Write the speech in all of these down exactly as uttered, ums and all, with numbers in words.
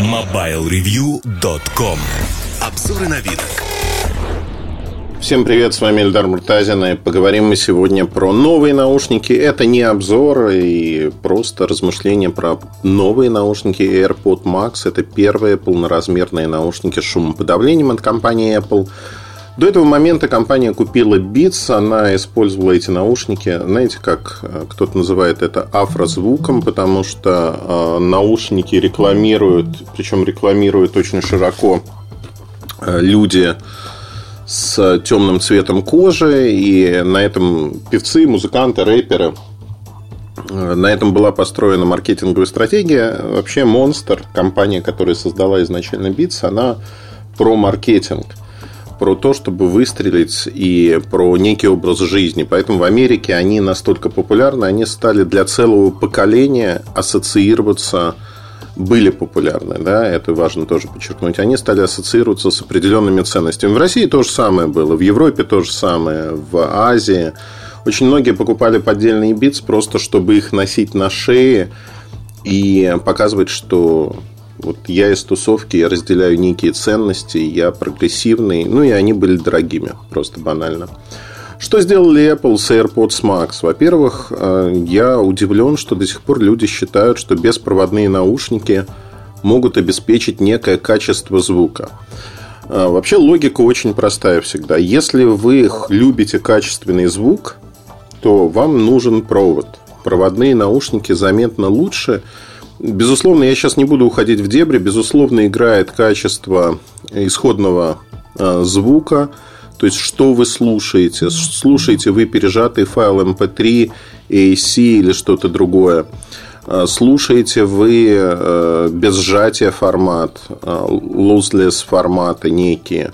мобайл ревью точка ком. Обзоры на видок. Всем привет, с вами Эльдар Муртазин, и поговорим мы сегодня про новые наушники. Это не обзор и просто размышления про новые наушники AirPods Max. Это первые полноразмерные наушники с шумоподавлением от компании Apple. До этого момента компания купила Beats, она использовала эти наушники, знаете, как кто-то называет это афрозвуком, потому что э, наушники рекламируют, причем рекламируют очень широко э, люди с темным цветом кожи, и на этом певцы, музыканты, рэперы. На этом была построена маркетинговая стратегия. Вообще Monster, компания, которая создала изначально Beats, она про маркетинг, про то, чтобы выстрелить, и про некий образ жизни. Поэтому в Америке они настолько популярны, они стали для целого поколения ассоциироваться, были популярны, да, это важно тоже подчеркнуть, они стали ассоциироваться с определенными ценностями. В России то же самое было, в Европе то же самое, в Азии. Очень многие покупали поддельные Beats просто, чтобы их носить на шее и показывать, что... Вот я из тусовки, я разделяю некие ценности, я прогрессивный. Ну и они были дорогими, просто банально. Что сделали Apple с AirPods Max? Во-первых, я удивлен, что до сих пор люди считают, что беспроводные наушники могут обеспечить некое качество звука. Вообще логика очень простая всегда. Если вы любите качественный звук, то вам нужен провод. Проводные наушники заметно лучше. Безусловно, я сейчас не буду уходить в дебри. Безусловно, играет качество исходного звука. То есть, что вы слушаете. Слушаете вы пережатый файл эм пи три, эй си или что-то другое. Слушаете вы без сжатия формат, lossless форматы некие,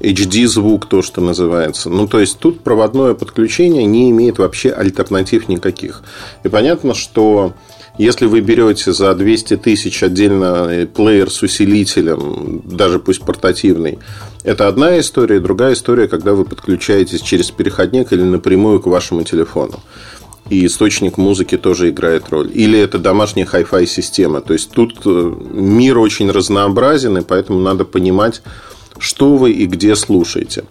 эйч ди-звук, то, что называется. Ну, то есть, тут проводное подключение не имеет вообще альтернатив никаких. И понятно, что... Если вы берете за двести тысяч отдельно плеер с усилителем, даже пусть портативный, это одна история. Другая история, когда вы подключаетесь через переходник или напрямую к вашему телефону. И источник музыки тоже играет роль. Или это домашняя хай-фай система. То есть, тут мир очень разнообразен, и поэтому надо понимать, что вы и где слушаете.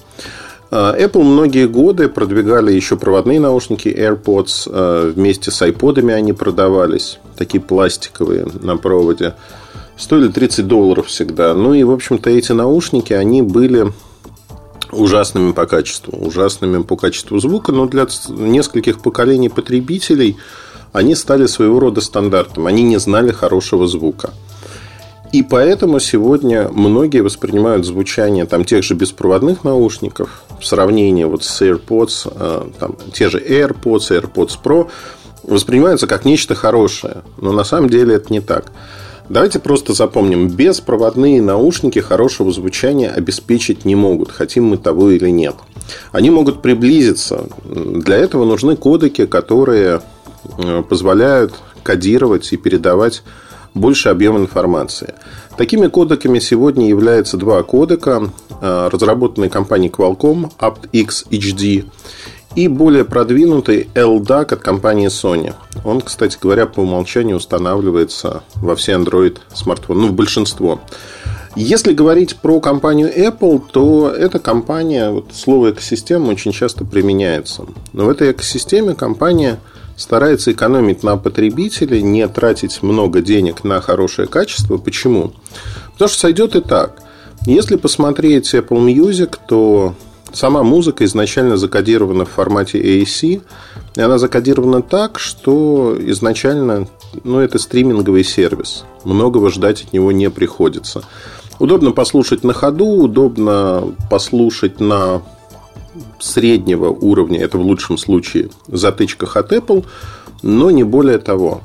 Apple многие годы продвигали еще проводные наушники AirPods. Вместе с iPod'ами они продавались. Такие пластиковые на проводе. Стоили тридцать долларов всегда. Ну и, в общем-то, эти наушники, они были ужасными по качеству. Ужасными по качеству звука. Но для нескольких поколений потребителей они стали своего рода стандартом. Они не знали хорошего звука. И поэтому сегодня многие воспринимают звучание там, тех же беспроводных наушников в сравнении вот с AirPods, там, те же AirPods, AirPods Pro, воспринимаются как нечто хорошее. Но на самом деле это не так. Давайте просто запомним. Беспроводные наушники хорошего звучания обеспечить не могут, хотим мы того или нет. Они могут приблизиться. Для этого нужны кодеки, которые позволяют кодировать и передавать больше объем информации. Такими кодеками сегодня являются два кодека, разработанные компанией Qualcomm, AptX эйч ди, и более продвинутый эл ди эй си от компании Sony. Он, кстати говоря, по умолчанию устанавливается во все Android смартфоны, ну, в большинство. Если говорить про компанию Apple, то эта компания, вот слово экосистема очень часто применяется. Но в этой экосистеме компания старается экономить на потребителе, не тратить много денег на хорошее качество. Почему? Потому что сойдет и так. Если посмотреть Apple Music, то сама музыка изначально закодирована в формате эй эй си. И она закодирована так, что изначально, ну, это стриминговый сервис. Многого ждать от него не приходится. Удобно послушать на ходу, удобно послушать на... среднего уровня, это в лучшем случае затычках от Apple, но не более того.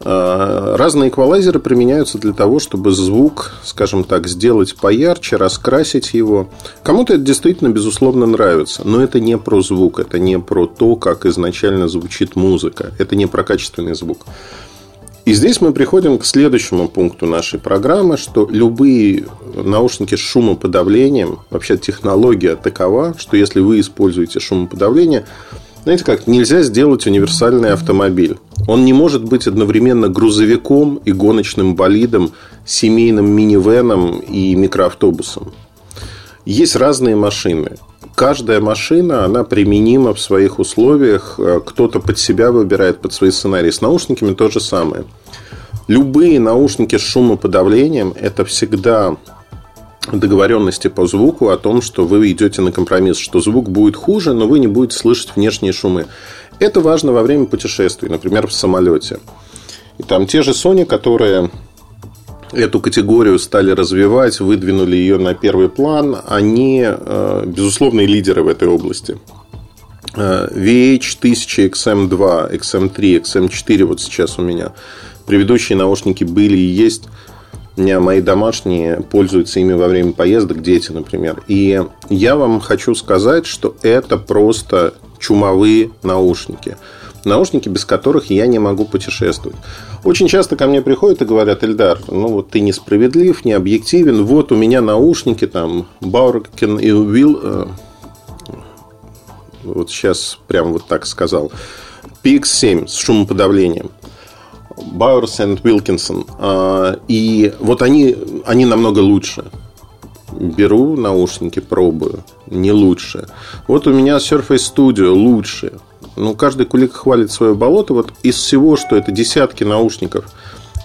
Разные эквалайзеры применяются для того, чтобы звук, скажем так, сделать поярче, раскрасить его. Кому-то это действительно, безусловно, нравится, но это не про звук, это не про то, как изначально звучит музыка, это не про качественный звук. И здесь мы приходим к следующему пункту нашей программы, что любые наушники с шумоподавлением, вообще технология такова, что если вы используете шумоподавление, Знаете как, нельзя сделать универсальный автомобиль. Он не может быть одновременно грузовиком и гоночным болидом, семейным минивеном и микроавтобусом. Есть разные машины. Каждая машина, она применима в своих условиях. Кто-то под себя выбирает, под свои сценарии. С наушниками то же самое. Любые наушники с шумоподавлением – это всегда договоренности по звуку о том, что вы идете на компромисс, что звук будет хуже, но вы не будете слышать внешние шумы. Это важно во время путешествий, например, в самолете. И там те же Sony, которые эту категорию стали развивать, выдвинули ее на первый план, они, безусловно, лидеры в этой области. ви эйч тысяча икс эм два, икс эм три, икс эм четыре вот сейчас у меня. Предыдущие наушники были и есть. У меня мои домашние пользуются ими во время поездок, дети, например. И я вам хочу сказать, что это просто чумовые наушники. Наушники, без которых я не могу путешествовать. Очень часто ко мне приходят и говорят: Эльдар, ну вот ты несправедлив, не объективен. Вот у меня наушники там Bowers and Wilkins. Вот сейчас прям вот так сказал. пи экс семь с шумоподавлением. Bowers and Wilkins. И вот они, они намного лучше. Беру наушники, пробую. Не лучше. Вот у меня Surface Studio лучше. Ну, каждый кулик хвалит свое болото. Вот из всего, что это десятки наушников,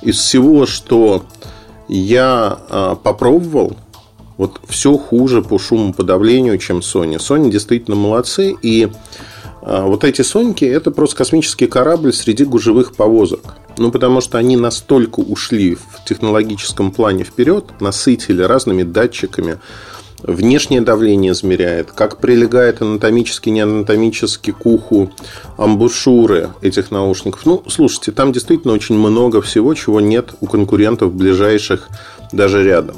из всего, что я э, попробовал, вот все хуже по шумоподавлению, чем Sony. Sony действительно молодцы. И э, вот эти Соньки – это просто космический корабль среди гужевых повозок. Ну, потому что они настолько ушли в технологическом плане вперед, насытили разными датчиками. Внешнее давление измеряет, как прилегает анатомически, не анатомически к уху амбушюры этих наушников. Ну, слушайте, там действительно очень много всего, чего нет у конкурентов ближайших даже рядом.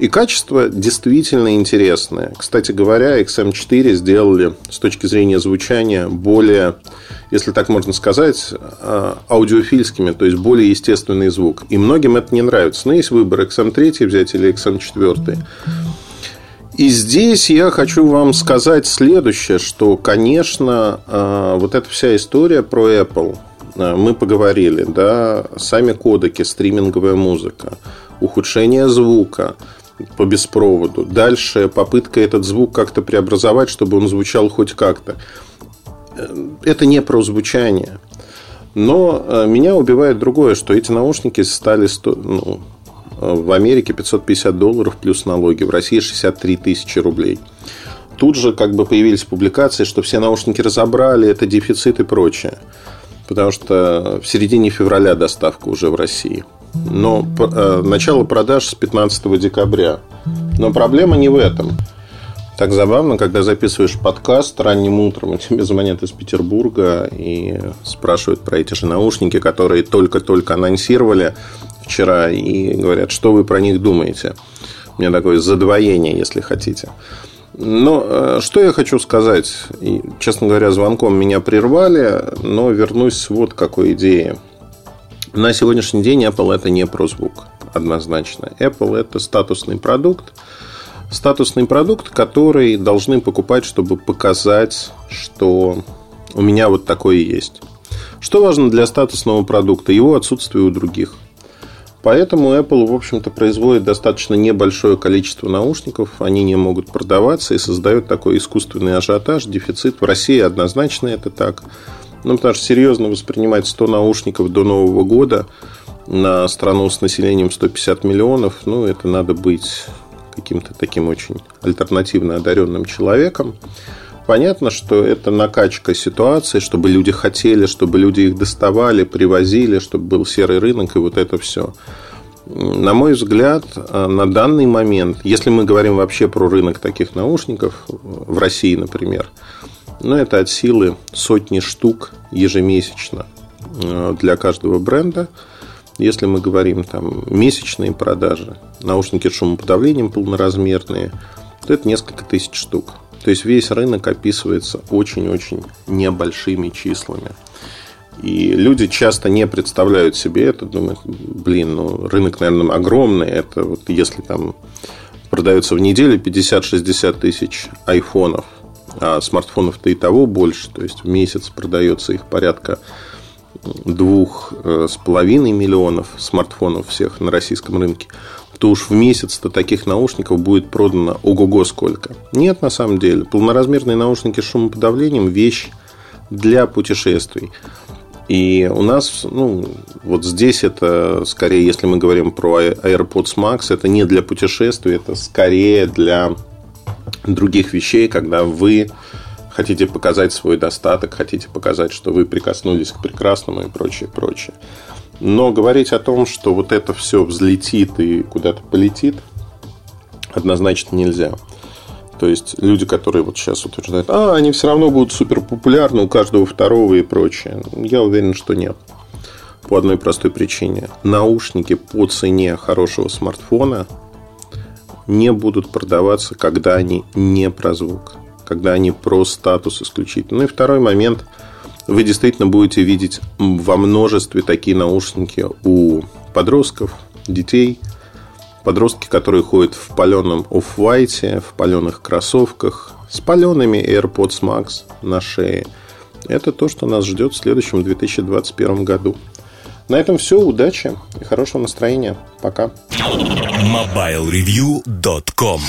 И качество действительно интересное. Кстати говоря, икс эм четыре сделали с точки зрения звучания более, если так можно сказать, аудиофильскими, то есть более естественный звук. И многим это не нравится. Но есть выбор: икс эм три взять или икс эм четыре. И здесь я хочу вам сказать следующее, что, конечно, вот эта вся история про Apple, мы поговорили, да, сами кодеки, стриминговая музыка, ухудшение звука по беспроводу, дальше попытка этот звук как-то преобразовать, чтобы он звучал хоть как-то. Это не про звучание. Но меня убивает другое, что эти наушники стали... Ну, в Америке пятьсот пятьдесят долларов плюс налоги. В России шестьдесят три тысячи рублей. Тут же как бы появились публикации, что все наушники разобрали, это дефицит и прочее. Потому что в середине февраля доставка уже в России. Но э, начало продаж с пятнадцатого декабря. Но проблема не в этом. Так забавно, когда записываешь подкаст ранним утром, и тебе звонят из Петербурга и спрашивают про эти же наушники, которые только-только анонсировали вчера, и говорят, что вы про них думаете. У меня такое задвоение, если хотите. Но что я хочу сказать? И, честно говоря, звонком меня прервали, но вернусь вот к какой идее. На сегодняшний день Apple – это не про звук, однозначно. Apple – это статусный продукт. Статусный продукт, который должны покупать, чтобы показать, что у меня вот такое есть. Что важно для статусного продукта? Его отсутствие у других. Поэтому Apple, в общем-то, производит достаточно небольшое количество наушников. Они не могут продаваться и создают такой искусственный ажиотаж, дефицит. В России однозначно это так. Ну, потому что серьезно воспринимать сто наушников до Нового года на страну с населением сто пятьдесят миллионов, ну, это надо быть каким-то таким очень альтернативно одаренным человеком. Понятно, что это накачка ситуации, чтобы люди хотели, чтобы люди их доставали, привозили, чтобы был серый рынок и вот это все. На мой взгляд, на данный момент, если мы говорим вообще про рынок таких наушников, в России, например, ну, это от силы сотни штук ежемесячно для каждого бренда. Если мы говорим там месячные продажи, наушники с шумоподавлением полноразмерные, то это несколько тысяч штук. То есть весь рынок описывается очень-очень небольшими числами. И люди часто не представляют себе это, думают: блин, ну рынок, наверное, огромный. Это вот если там продается в неделю пятьдесят-шестьдесят тысяч айфонов, а смартфонов-то и того больше, то есть в месяц продается их порядка двух с половиной миллионов смартфонов всех на российском рынке, то уж в месяц-то таких наушников будет продано ого-го сколько. Нет, на самом деле, полноразмерные наушники с шумоподавлением – вещь для путешествий. И у нас, ну, вот здесь это скорее, если мы говорим про AirPods Max, это не для путешествий, это скорее для других вещей, когда вы хотите показать свой достаток, хотите показать, что вы прикоснулись к прекрасному и прочее, прочее. Но говорить о том, что вот это все взлетит и куда-то полетит, однозначно нельзя. То есть люди, которые вот сейчас утверждают, а они все равно будут супер популярны у каждого второго и прочее. Я уверен, что нет. По одной простой причине. Наушники по цене хорошего смартфона не будут продаваться, когда они не про звук, когда они про статус исключительно. Ну и второй момент. Вы действительно будете видеть во множестве такие наушники у подростков, детей. Подростки, которые ходят в паленом офф-вайте, в паленых кроссовках, с палеными AirPods Max на шее. Это то, что нас ждет в следующем две тысячи двадцать первом году. На этом все. Удачи и хорошего настроения. Пока. мобайл ревью точка ком